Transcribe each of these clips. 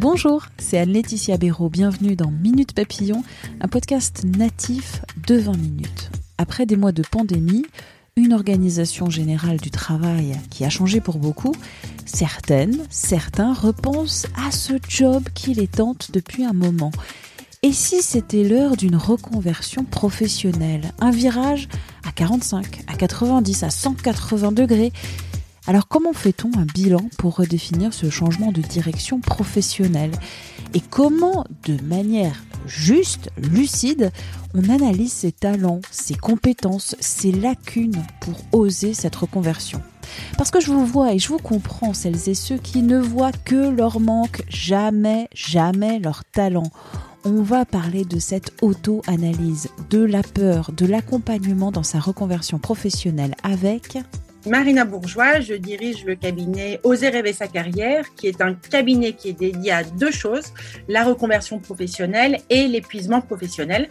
Bonjour, c'est Anne-Laetitia Béraud. Bienvenue dans Minute Papillon, un podcast natif de 20 minutes. Après des mois de pandémie, une organisation générale du travail qui a changé pour beaucoup, certains repensent à ce job qui les tente depuis un moment. Et si c'était l'heure d'une reconversion professionnelle, un virage à 45, à 90, à 180 degrés? Alors comment fait-on un bilan pour redéfinir ce changement de direction professionnelle? Et comment, de manière juste, lucide, on analyse ses talents, ses compétences, ses lacunes pour oser cette reconversion? Parce que je vous vois et je vous comprends, celles et ceux qui ne voient que leur manque, jamais leur talent. On va parler de cette auto-analyse, de la peur, de l'accompagnement dans sa reconversion professionnelle avec Marina Bourgeois. Je dirige le cabinet Oser rêver sa carrière, qui est un cabinet qui est dédié à deux choses, la reconversion professionnelle et l'épuisement professionnel.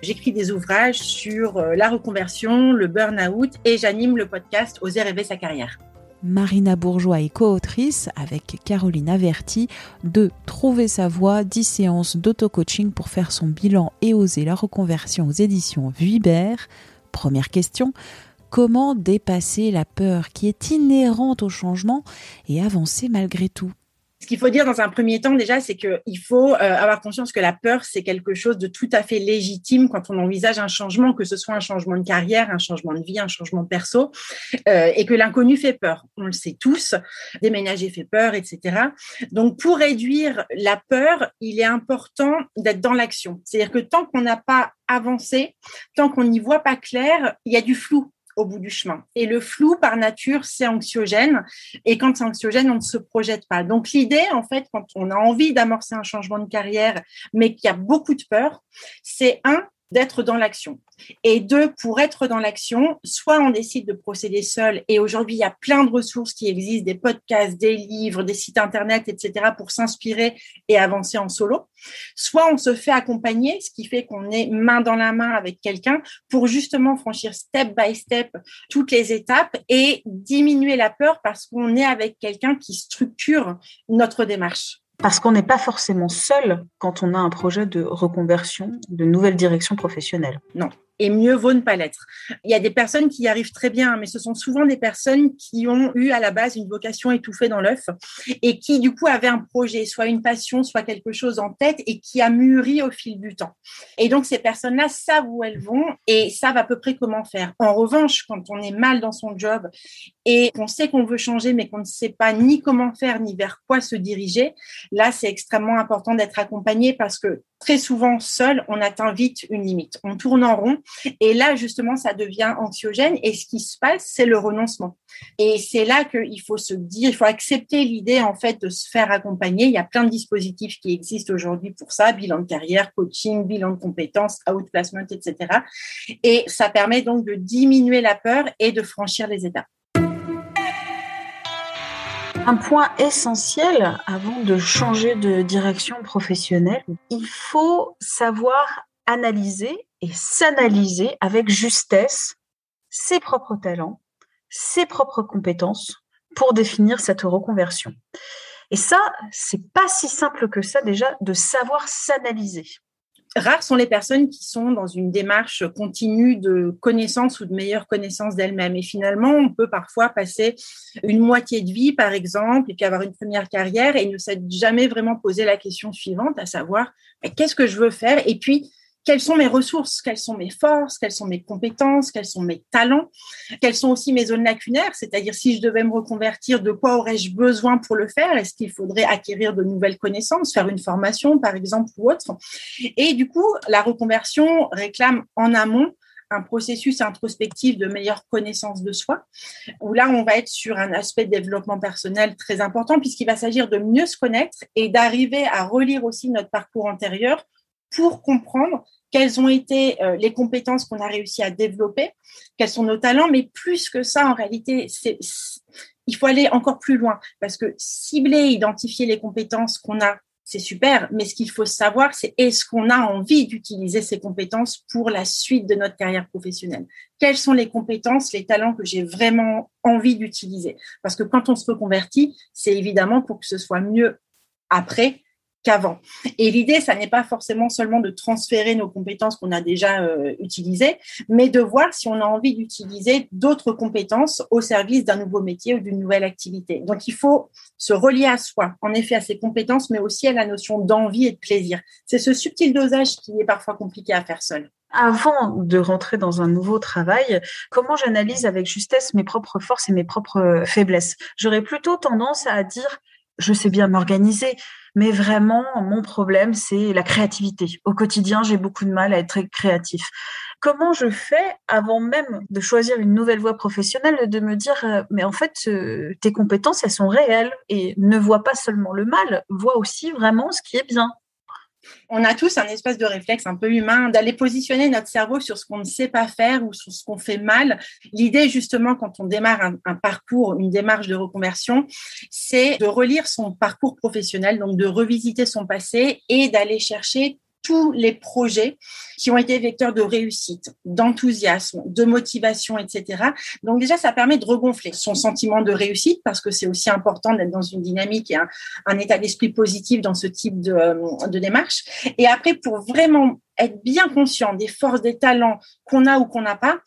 J'écris des ouvrages sur la reconversion, le burn-out et j'anime le podcast Oser rêver sa carrière. Marina Bourgeois est co-autrice avec Caroline Averti de Trouver sa voie, 10 séances d'auto-coaching pour faire son bilan et oser la reconversion aux éditions Vuibert. Première question, comment dépasser la peur qui est inhérente au changement et avancer malgré tout? Ce qu'il faut dire dans un premier temps déjà, c'est qu'il faut avoir conscience que la peur, c'est quelque chose de tout à fait légitime quand on envisage un changement, que ce soit un changement de carrière, un changement de vie, un changement perso, et que l'inconnu fait peur. On le sait tous, déménager fait peur, etc. Donc, pour réduire la peur, il est important d'être dans l'action. C'est-à-dire que tant qu'on n'a pas avancé, tant qu'on n'y voit pas clair, il y a du flou au bout du chemin. Et le flou, par nature, c'est anxiogène. Et quand c'est anxiogène, on ne se projette pas. Donc, l'idée, en fait, quand on a envie d'amorcer un changement de carrière, mais qu'il y a beaucoup de peur, c'est d'être dans l'action. Et deux, pour être dans l'action, soit on décide de procéder seul, et aujourd'hui, il y a plein de ressources qui existent, des podcasts, des livres, des sites internet, etc., pour s'inspirer et avancer en solo. Soit on se fait accompagner, ce qui fait qu'on est main dans la main avec quelqu'un pour justement franchir step by step toutes les étapes et diminuer la peur parce qu'on est avec quelqu'un qui structure notre démarche. Parce qu'on n'est pas forcément seul quand on a un projet de reconversion, de nouvelle direction professionnelle. Non, et mieux vaut ne pas l'être. Il y a des personnes qui y arrivent très bien, mais ce sont souvent des personnes qui ont eu à la base une vocation étouffée dans l'œuf et qui du coup avaient un projet, soit une passion, soit quelque chose en tête et qui a mûri au fil du temps. Et donc ces personnes-là savent où elles vont et savent à peu près comment faire. En revanche, quand on est mal dans son job et qu'on sait qu'on veut changer mais qu'on ne sait pas ni comment faire ni vers quoi se diriger, là c'est extrêmement important d'être accompagné parce que très souvent, seul, on atteint vite une limite. On tourne en rond et là, justement, ça devient anxiogène et ce qui se passe, c'est le renoncement. Et c'est là qu'il faut se dire, il faut accepter l'idée, en fait, de se faire accompagner. Il y a plein de dispositifs qui existent aujourd'hui pour ça, bilan de carrière, coaching, bilan de compétences, outplacement, etc. Et ça permet donc de diminuer la peur et de franchir les étapes. Un point essentiel avant de changer de direction professionnelle, il faut savoir analyser et s'analyser avec justesse ses propres talents, ses propres compétences pour définir cette reconversion. Et ça, c'est pas si simple que ça déjà de savoir s'analyser. Rares sont les personnes qui sont dans une démarche continue de connaissance ou de meilleure connaissance d'elles-mêmes. Et finalement, on peut parfois passer une moitié de vie, par exemple, et puis avoir une première carrière et ne s'être jamais vraiment posé la question suivante, à savoir qu'est-ce que je veux faire et puis quelles sont mes ressources, quelles sont mes forces, quelles sont mes compétences, quels sont mes talents, quelles sont aussi mes zones lacunaires, c'est-à-dire si je devais me reconvertir, de quoi aurais-je besoin pour le faire? Est-ce qu'il faudrait acquérir de nouvelles connaissances, faire une formation par exemple ou autre? Et du coup, la reconversion réclame en amont un processus introspectif de meilleure connaissance de soi, où là, on va être sur un aspect de développement personnel très important, puisqu'il va s'agir de mieux se connaître et d'arriver à relire aussi notre parcours antérieur pour comprendre quelles ont été les compétences qu'on a réussi à développer, quels sont nos talents, mais plus que ça, en réalité, il faut aller encore plus loin, parce que cibler, identifier les compétences qu'on a, c'est super, mais ce qu'il faut savoir, c'est est-ce qu'on a envie d'utiliser ces compétences pour la suite de notre carrière professionnelle ? Quelles sont les compétences, les talents que j'ai vraiment envie d'utiliser ? Parce que quand on se reconvertit, c'est évidemment pour que ce soit mieux après qu'avant. Et l'idée, ça n'est pas forcément seulement de transférer nos compétences qu'on a déjà utilisées, mais de voir si on a envie d'utiliser d'autres compétences au service d'un nouveau métier ou d'une nouvelle activité. Donc, il faut se relier à soi, en effet, à ses compétences, mais aussi à la notion d'envie et de plaisir. C'est ce subtil dosage qui est parfois compliqué à faire seul. Avant de rentrer dans un nouveau travail, comment j'analyse avec justesse mes propres forces et mes propres faiblesses ? J'aurais plutôt tendance à dire « je sais bien m'organiser ». Mais vraiment, mon problème, c'est la créativité. Au quotidien, j'ai beaucoup de mal à être créatif. Comment je fais avant même de choisir une nouvelle voie professionnelle, de me dire, mais en fait, tes compétences, elles sont réelles et ne vois pas seulement le mal, vois aussi vraiment ce qui est bien. On a tous un espèce de réflexe un peu humain d'aller positionner notre cerveau sur ce qu'on ne sait pas faire ou sur ce qu'on fait mal. L'idée, justement, quand on démarre un parcours, une démarche de reconversion, c'est de relire son parcours professionnel, donc de revisiter son passé et d'aller chercher tous les projets qui ont été vecteurs de réussite, d'enthousiasme, de motivation, etc. Donc déjà, ça permet de regonfler son sentiment de réussite parce que c'est aussi important d'être dans une dynamique et un état d'esprit positif dans ce type de démarche. Et après, pour vraiment être bien conscient des forces, des talents qu'on a ou qu'on n'a pas,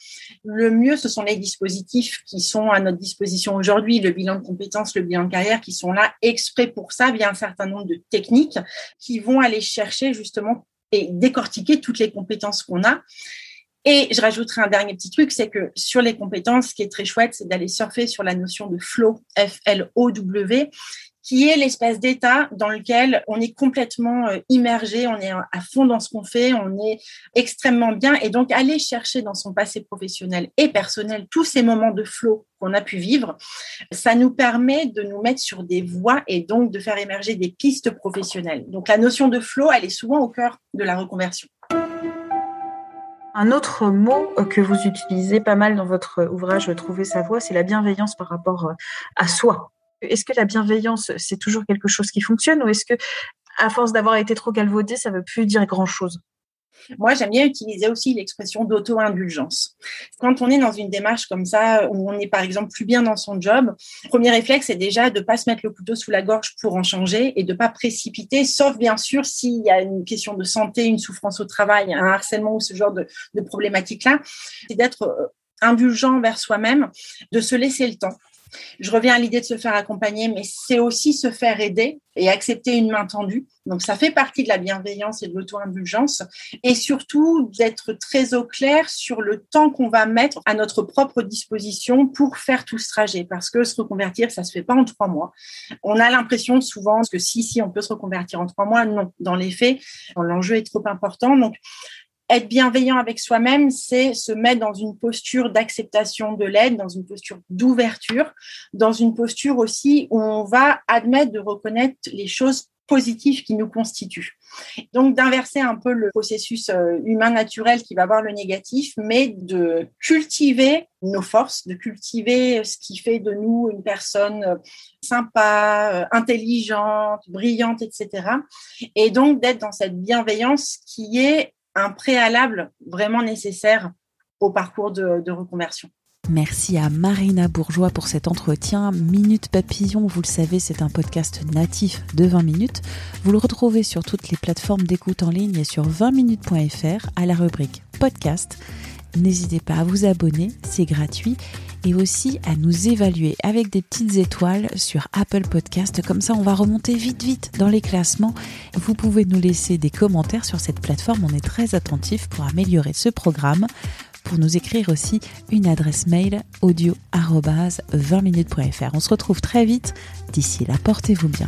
le mieux, ce sont les dispositifs qui sont à notre disposition aujourd'hui, le bilan de compétences, le bilan de carrière, qui sont là exprès pour ça, via un certain nombre de techniques qui vont aller chercher justement et décortiquer toutes les compétences qu'on a. Et je rajouterai un dernier petit truc, c'est que sur les compétences, ce qui est très chouette, c'est d'aller surfer sur la notion de flow, F-L-O-W, qui est l'espèce d'état dans lequel on est complètement immergé, on est à fond dans ce qu'on fait, on est extrêmement bien. Et donc, aller chercher dans son passé professionnel et personnel tous ces moments de flow qu'on a pu vivre, ça nous permet de nous mettre sur des voies et donc de faire émerger des pistes professionnelles. Donc, la notion de flow, elle est souvent au cœur de la reconversion. Un autre mot que vous utilisez pas mal dans votre ouvrage « Trouver sa voie », c'est la bienveillance par rapport à soi. Est-ce que la bienveillance, c'est toujours quelque chose qui fonctionne ou est-ce que, à force d'avoir été trop galvaudé, ça ne veut plus dire grand-chose ? Moi, j'aime bien utiliser aussi l'expression d'auto-indulgence. Quand on est dans une démarche comme ça, où on est par exemple plus bien dans son job, le premier réflexe, c'est déjà de ne pas se mettre le couteau sous la gorge pour en changer et de ne pas précipiter, sauf bien sûr s'il y a une question de santé, une souffrance au travail, un harcèlement ou ce genre de problématique-là. C'est d'être indulgent vers soi-même, de se laisser le temps. Je reviens à l'idée de se faire accompagner, mais c'est aussi se faire aider et accepter une main tendue. Donc, ça fait partie de la bienveillance et de l'auto-indulgence et surtout d'être très au clair sur le temps qu'on va mettre à notre propre disposition pour faire tout ce trajet parce que se reconvertir, ça ne se fait pas en 3 mois. On a l'impression souvent que si on peut se reconvertir en 3 mois, non. Dans les faits, l'enjeu est trop important. Donc, être bienveillant avec soi-même, c'est se mettre dans une posture d'acceptation de l'aide, dans une posture d'ouverture, dans une posture aussi où on va admettre de reconnaître les choses positives qui nous constituent. Donc, d'inverser un peu le processus humain naturel qui va avoir le négatif, mais de cultiver nos forces, de cultiver ce qui fait de nous une personne sympa, intelligente, brillante, etc. Et donc, d'être dans cette bienveillance qui est un préalable vraiment nécessaire au parcours de reconversion. Merci à Marina Bourgeois pour cet entretien. Minute Papillon, vous le savez, c'est un podcast natif de 20 minutes. Vous le retrouvez sur toutes les plateformes d'écoute en ligne et sur 20minutes.fr à la rubrique podcast. N'hésitez pas à vous abonner, c'est gratuit. Et aussi à nous évaluer avec des petites étoiles sur Apple Podcast. Comme ça, on va remonter vite dans les classements. Vous pouvez nous laisser des commentaires sur cette plateforme. On est très attentifs pour améliorer ce programme. Pour nous écrire aussi une adresse mail audio@20minutes.fr. On se retrouve très vite. D'ici là, portez-vous bien.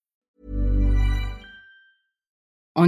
On